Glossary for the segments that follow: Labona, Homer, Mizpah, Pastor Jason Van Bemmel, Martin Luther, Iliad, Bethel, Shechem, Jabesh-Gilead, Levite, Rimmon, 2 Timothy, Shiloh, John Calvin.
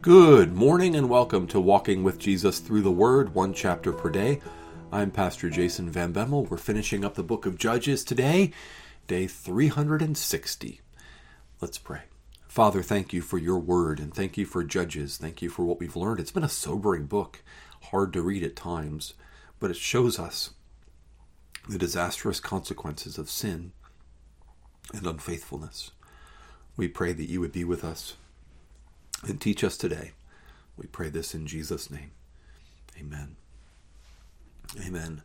Good morning and welcome to Walking with Jesus Through the Word, one chapter per day. I'm Pastor Jason Van Bemmel. We're finishing up the book of Judges today, day 360. Let's pray. Father, thank you for your word and thank you for Judges. Thank you for what we've learned. It's been a sobering book, hard to read at times, but it shows us the disastrous consequences of sin and unfaithfulness. We pray that you would be with us and teach us today. We pray this in Jesus' name. Amen. Amen.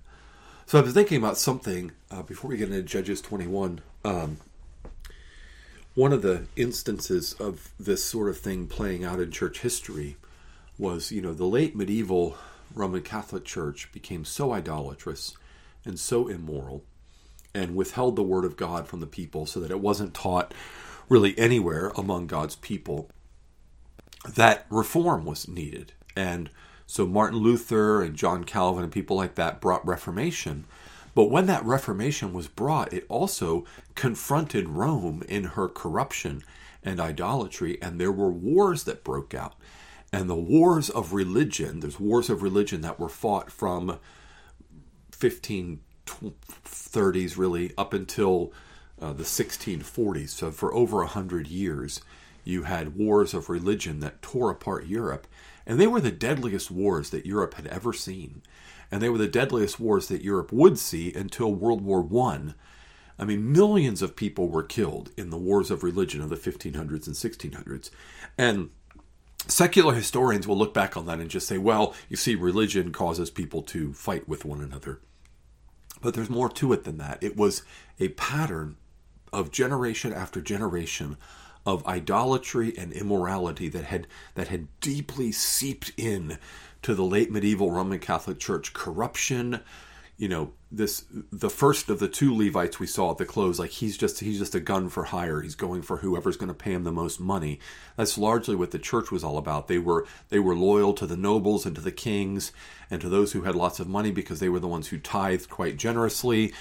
So I've been thinking about something before we get into Judges 21. One of the instances of this sort of thing playing out in church history was, the late medieval Roman Catholic Church became so idolatrous and so immoral and withheld the word of God from the people so that it wasn't taught really anywhere among God's people, that reform was needed. And so Martin Luther and John Calvin and people like that brought reformation. But when that reformation was brought, it also confronted Rome in her corruption and idolatry. And there were wars that broke out. And the wars of religion, there's wars of religion that were fought from 1530s really up until the 1640s. So for over 100 years, you had wars of religion that tore apart Europe, and they were the deadliest wars that Europe had ever seen, and they were the deadliest wars that Europe would see until World War I. I mean, millions of people were killed in the wars of religion of the 1500s and 1600s, and secular historians will look back on that and just say, well, you see, religion causes people to fight with one another. But there's more to it than that. It was a pattern of generation after generation of idolatry and immorality that had deeply seeped in to the late medieval Roman Catholic Church. Corruption, the first of the two Levites we saw at the close, like he's just a gun for hire. He's going for whoever's going to pay him the most money. That's largely what the church was all about. They were loyal to the nobles and to the kings and to those who had lots of money because they were the ones who tithed quite generously.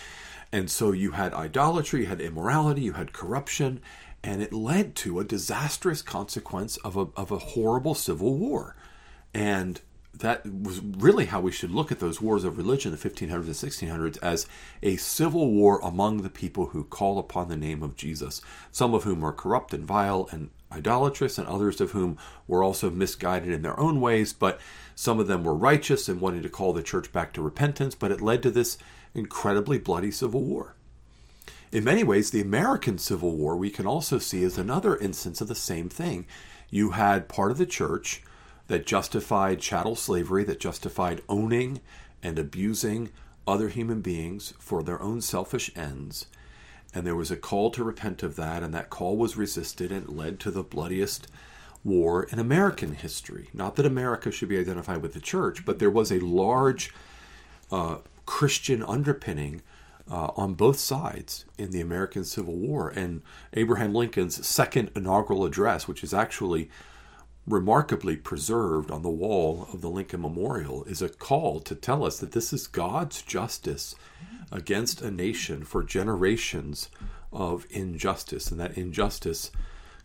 And so you had idolatry, you had immorality, you had corruption, and it led to a disastrous consequence of a horrible civil war. And that was really how we should look at those wars of religion, the 1500s and 1600s, as a civil war among the people who call upon the name of Jesus, some of whom are corrupt and vile and idolatrous, and others of whom were also misguided in their own ways, but some of them were righteous and wanted to call the church back to repentance, but it led to this incredibly bloody civil war. In many ways, the American Civil War we can also see as another instance of the same thing. You had part of the church that justified chattel slavery, that justified owning and abusing other human beings for their own selfish ends. And there was a call to repent of that, and that call was resisted, and it led to the bloodiest war in American history. Not that America should be identified with the church, but there was a large Christian underpinning on both sides in the American Civil War. And Abraham Lincoln's second inaugural address, which is actually remarkably preserved on the wall of the Lincoln Memorial, is a call to tell us that this is God's justice against a nation for generations of injustice. And that injustice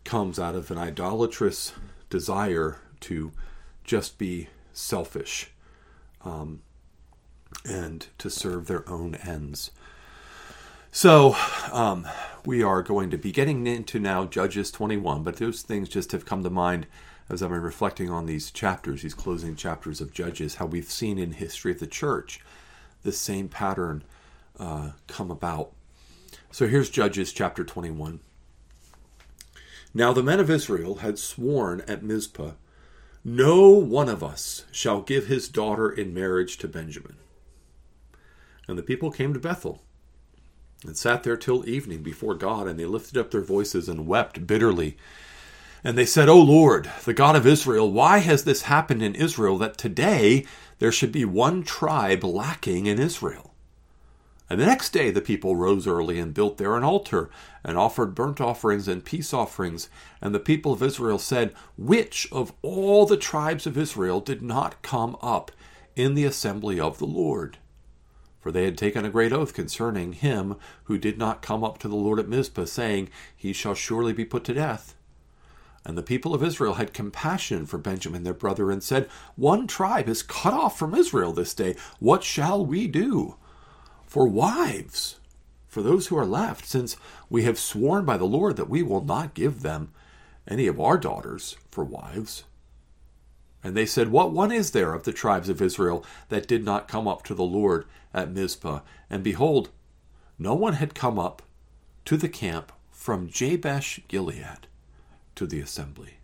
comes out of an idolatrous desire to just be selfish and to serve their own ends. So we are going to be getting into now Judges 21, but those things just have come to mind as I've been reflecting on these chapters, these closing chapters of Judges, how we've seen in history of the church the same pattern come about. So here's Judges chapter 21. Now the men of Israel had sworn at Mizpah, "No one of us shall give his daughter in marriage to Benjamin." And the people came to Bethel and sat there till evening before God, and they lifted up their voices and wept bitterly. And they said, "O Lord, the God of Israel, why has this happened in Israel, that today there should be one tribe lacking in Israel?" And the next day the people rose early and built there an altar and offered burnt offerings and peace offerings. And the people of Israel said, "Which of all the tribes of Israel did not come up in the assembly of the Lord?" For they had taken a great oath concerning him who did not come up to the Lord at Mizpah, saying, "He shall surely be put to death." And the people of Israel had compassion for Benjamin their brother and said, "One tribe is cut off from Israel this day. What shall we do? For wives, for those who are left, since we have sworn by the Lord that we will not give them any of our daughters for wives." And they said, "What one is there of the tribes of Israel that did not come up to the Lord at Mizpah?" And behold, no one had come up to the camp from Jabesh-Gilead to the assembly.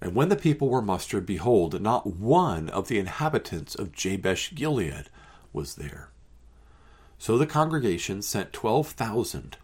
And when the people were mustered, behold, not one of the inhabitants of Jabesh-Gilead was there. So the congregation sent 12,000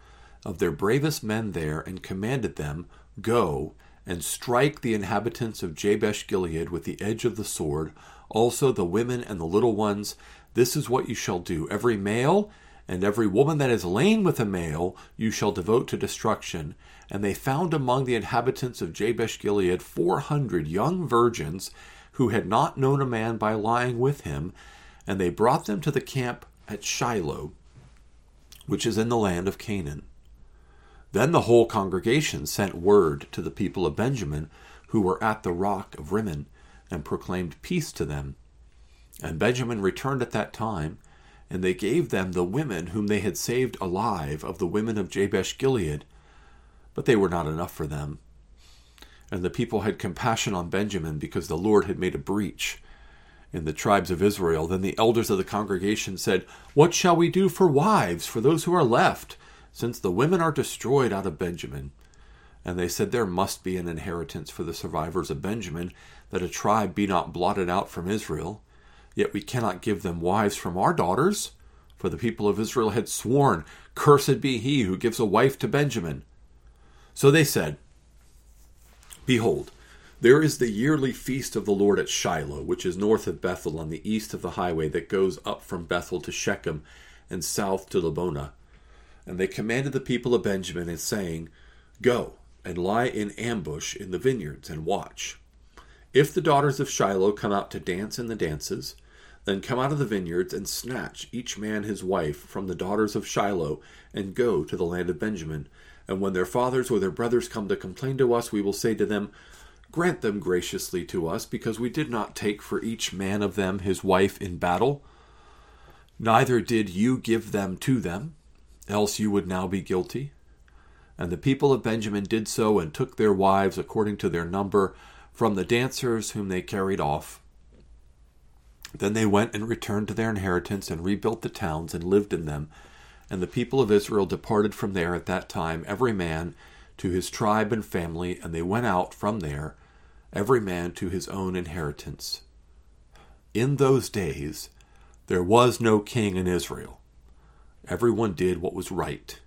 of their bravest men there and commanded them, "Go and strike the inhabitants of Jabesh-Gilead with the edge of the sword, also the women and the little ones. This is what you shall do. Every male and every woman that is lain with a male you shall devote to destruction." And they found among the inhabitants of Jabesh-Gilead 400 young virgins who had not known a man by lying with him, and they brought them to the camp at Shiloh, which is in the land of Canaan. Then the whole congregation sent word to the people of Benjamin, who were at the rock of Rimmon, and proclaimed peace to them. And Benjamin returned at that time, and they gave them the women whom they had saved alive of the women of Jabesh-Gilead, but they were not enough for them. And the people had compassion on Benjamin, because the Lord had made a breach in the tribes of Israel. Then the elders of the congregation said, "What shall we do for wives, for those who are left, since the women are destroyed out of Benjamin?" And they said, "There must be an inheritance for the survivors of Benjamin, that a tribe be not blotted out from Israel. Yet we cannot give them wives from our daughters, for the people of Israel had sworn, 'Cursed be he who gives a wife to Benjamin.'" So they said, "Behold, there is the yearly feast of the Lord at Shiloh, which is north of Bethel, on the east of the highway that goes up from Bethel to Shechem and south to Labona." And they commanded the people of Benjamin, and saying, "Go and lie in ambush in the vineyards and watch. If the daughters of Shiloh come out to dance in the dances, then come out of the vineyards and snatch each man his wife from the daughters of Shiloh and go to the land of Benjamin. And when their fathers or their brothers come to complain to us, we will say to them, 'Grant them graciously to us, because we did not take for each man of them his wife in battle, neither did you give them to them, else you would now be guilty.'" And the people of Benjamin did so, and took their wives according to their number from the dancers whom they carried off. Then they went and returned to their inheritance, and rebuilt the towns, and lived in them. And the people of Israel departed from there at that time, every man to his tribe and family, and they went out from there, every man to his own inheritance. In those days there was no king in Israel. Everyone did what was right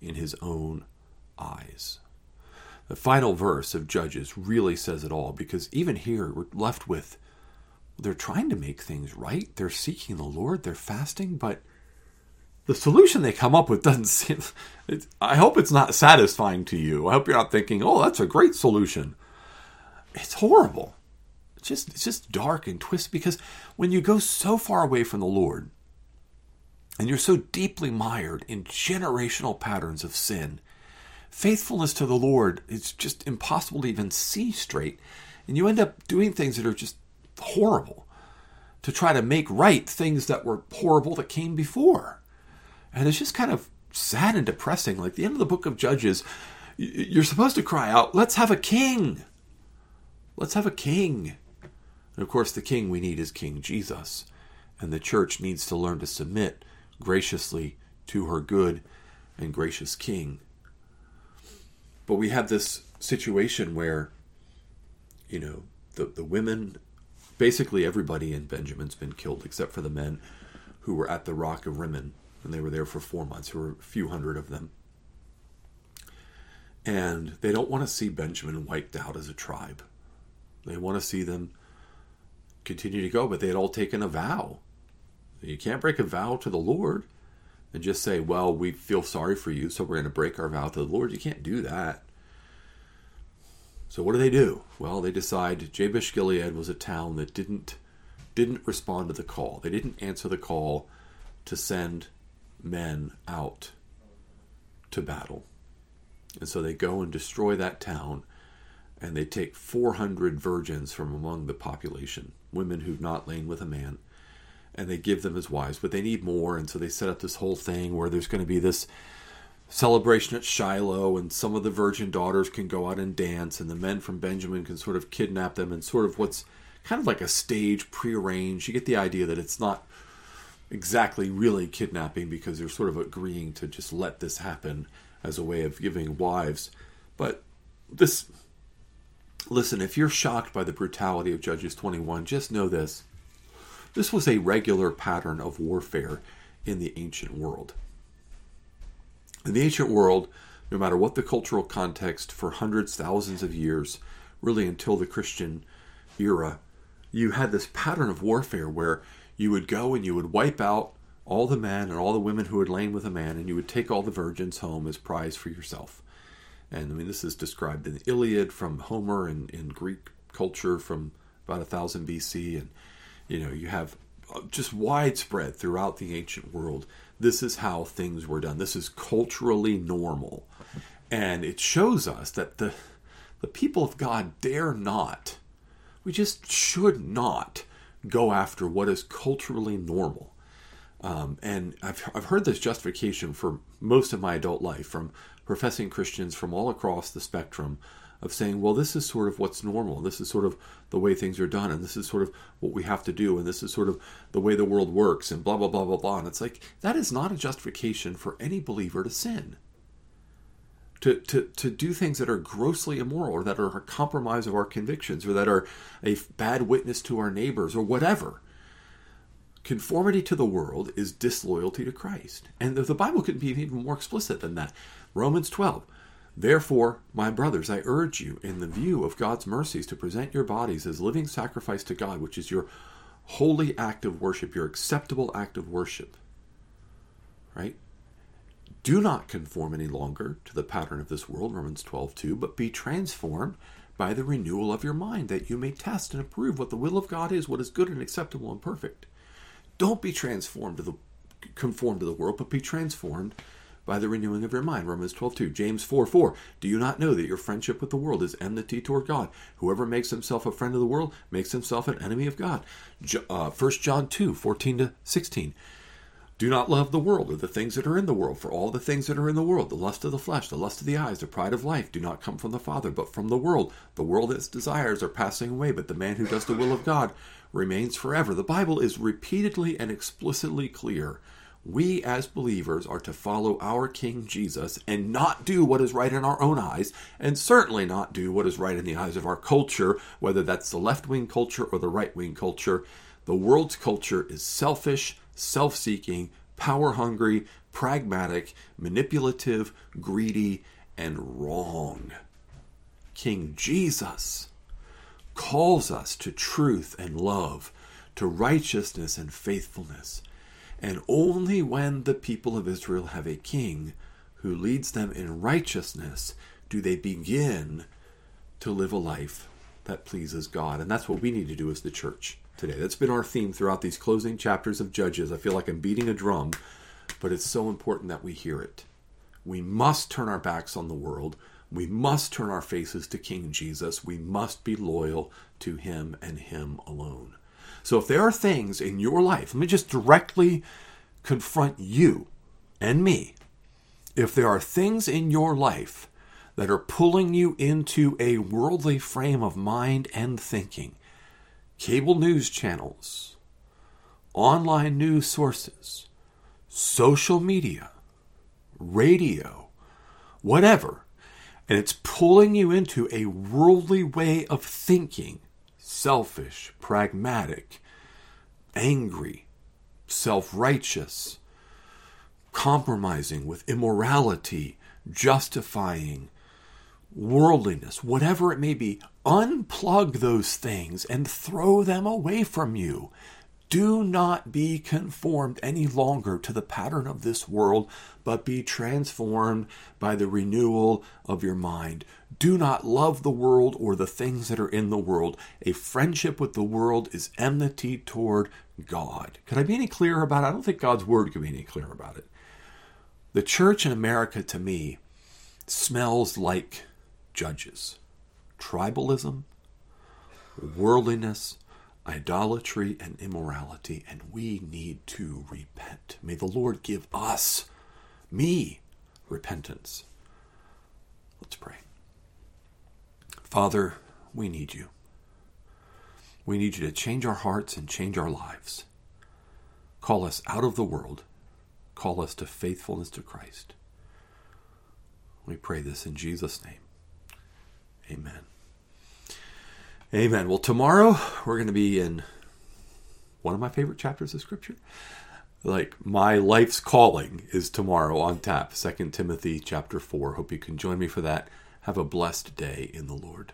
in his own eyes. The final verse of Judges really says it all, because even here we're left with, they're trying to make things right, they're seeking the Lord, they're fasting, but the solution they come up with doesn't seem... I hope it's not satisfying to you. I hope you're not thinking, "Oh, that's a great solution." It's horrible. It's just dark and twisted, because when you go so far away from the Lord, and you're so deeply mired in generational patterns of sin, faithfulness to the Lord, it's just impossible to even see straight. And you end up doing things that are just horrible to try to make right things that were horrible that came before. And it's just kind of sad and depressing. Like the end of the book of Judges, you're supposed to cry out, "Let's have a king. Let's have a king." And of course, the king we need is King Jesus. And the church needs to learn to submit graciously to her good and gracious king. But we have this situation where, the women, basically everybody in Benjamin's been killed except for the men who were at the rock of Rimmon, and they were there for 4 months. There were a few hundred of them. And they don't want to see Benjamin wiped out as a tribe. They want to see them continue to go, but they had all taken a vow. You can't break a vow to the Lord and just say, "Well, we feel sorry for you, so we're going to break our vow to the Lord." You can't do that. So what do they do? Well, they decide Jabesh-Gilead was a town that didn't respond to the call. They didn't answer the call to send men out to battle. And so they go and destroy that town and they take 400 virgins from among the population, women who've not lain with a man, and they give them as wives, but they need more, and so they set up this whole thing where there's going to be this celebration at Shiloh, and some of the virgin daughters can go out and dance, and the men from Benjamin can sort of kidnap them, and sort of what's kind of like a stage prearranged. You get the idea that it's not exactly really kidnapping because they're sort of agreeing to just let this happen as a way of giving wives. But this, listen, if you're shocked by the brutality of Judges 21, just know this. This was a regular pattern of warfare in the ancient world. In the ancient world, no matter what the cultural context, for hundreds, thousands of years, really until the Christian era, you had this pattern of warfare where you would go and you would wipe out all the men and all the women who had lain with a man, and you would take all the virgins home as prize for yourself. And I mean, this is described in the Iliad from Homer and in Greek culture from about 1000 BC. And, you know, you have just widespread throughout the ancient world. This is how things were done. This is culturally normal. And it shows us that the people of God dare not, we just should not go after what is culturally normal. And I've heard this justification for most of my adult life from professing Christians from all across the spectrum of saying, well, this is sort of what's normal. This is sort of the way things are done. And this is sort of what we have to do. And this is sort of the way the world works and blah, blah, blah, blah, blah. And it's like, that is not a justification for any believer to sin. To do things that are grossly immoral or that are a compromise of our convictions or that are a bad witness to our neighbors or whatever. Conformity to the world is disloyalty to Christ. And the Bible could be even more explicit than that. Romans 12, therefore, my brothers, I urge you in the view of God's mercies to present your bodies as living sacrifice to God, which is your holy act of worship, your acceptable act of worship. Right? Do not conform any longer to the pattern of this world, Romans 12:2, but be transformed by the renewal of your mind, that you may test and approve what the will of God is, what is good and acceptable and perfect. Don't be transformed to the conform to the world, but be transformed by the renewing of your mind, Romans 12:2. James 4:4, do you not know that your friendship with the world is enmity toward God? Whoever makes himself a friend of the world makes himself an enemy of God. 1 John 2:14-16. Do not love the world or the things that are in the world, for all the things that are in the world, the lust of the flesh, the lust of the eyes, the pride of life, do not come from the Father, but from the world. The world and its desires are passing away, but the man who does the will of God remains forever. The Bible is repeatedly and explicitly clear. We as believers are to follow our King Jesus and not do what is right in our own eyes, and certainly not do what is right in the eyes of our culture, whether that's the left-wing culture or the right-wing culture. The world's culture is selfish, self-seeking, power-hungry, pragmatic, manipulative, greedy, and wrong. King Jesus calls us to truth and love, to righteousness and faithfulness. And only when the people of Israel have a king who leads them in righteousness do they begin to live a life that pleases God. And that's what we need to do as the church today. That's been our theme throughout these closing chapters of Judges. I feel like I'm beating a drum, but it's so important that we hear it. We must turn our backs on the world. We must turn our faces to King Jesus. We must be loyal to him and him alone. So if there are things in your life, let me just directly confront you and me. If there are things in your life that are pulling you into a worldly frame of mind and thinking, cable news channels, online news sources, social media, radio, whatever, and it's pulling you into a worldly way of thinking, selfish, pragmatic, angry, self-righteous, compromising with immorality, justifying worldliness, whatever it may be, unplug those things and throw them away from you. Do not be conformed any longer to the pattern of this world, but be transformed by the renewal of your mind. Do not love the world or the things that are in the world. A friendship with the world is enmity toward God. Could I be any clearer about it? I don't think God's word could be any clearer about it. The church in America, to me, smells like Judges. tribalism, worldliness, idolatry, and immorality, and we need to repent. May the Lord give us, me, repentance. Let's pray. Father, we need you. We need you to change our hearts and change our lives. Call us out of the world. Call us to faithfulness to Christ. We pray this in Jesus' name. Amen. Amen. Well, tomorrow we're going to be in one of my favorite chapters of Scripture. Like, my life's calling is tomorrow on tap, 2 Timothy chapter 4. Hope you can join me for that. Have a blessed day in the Lord.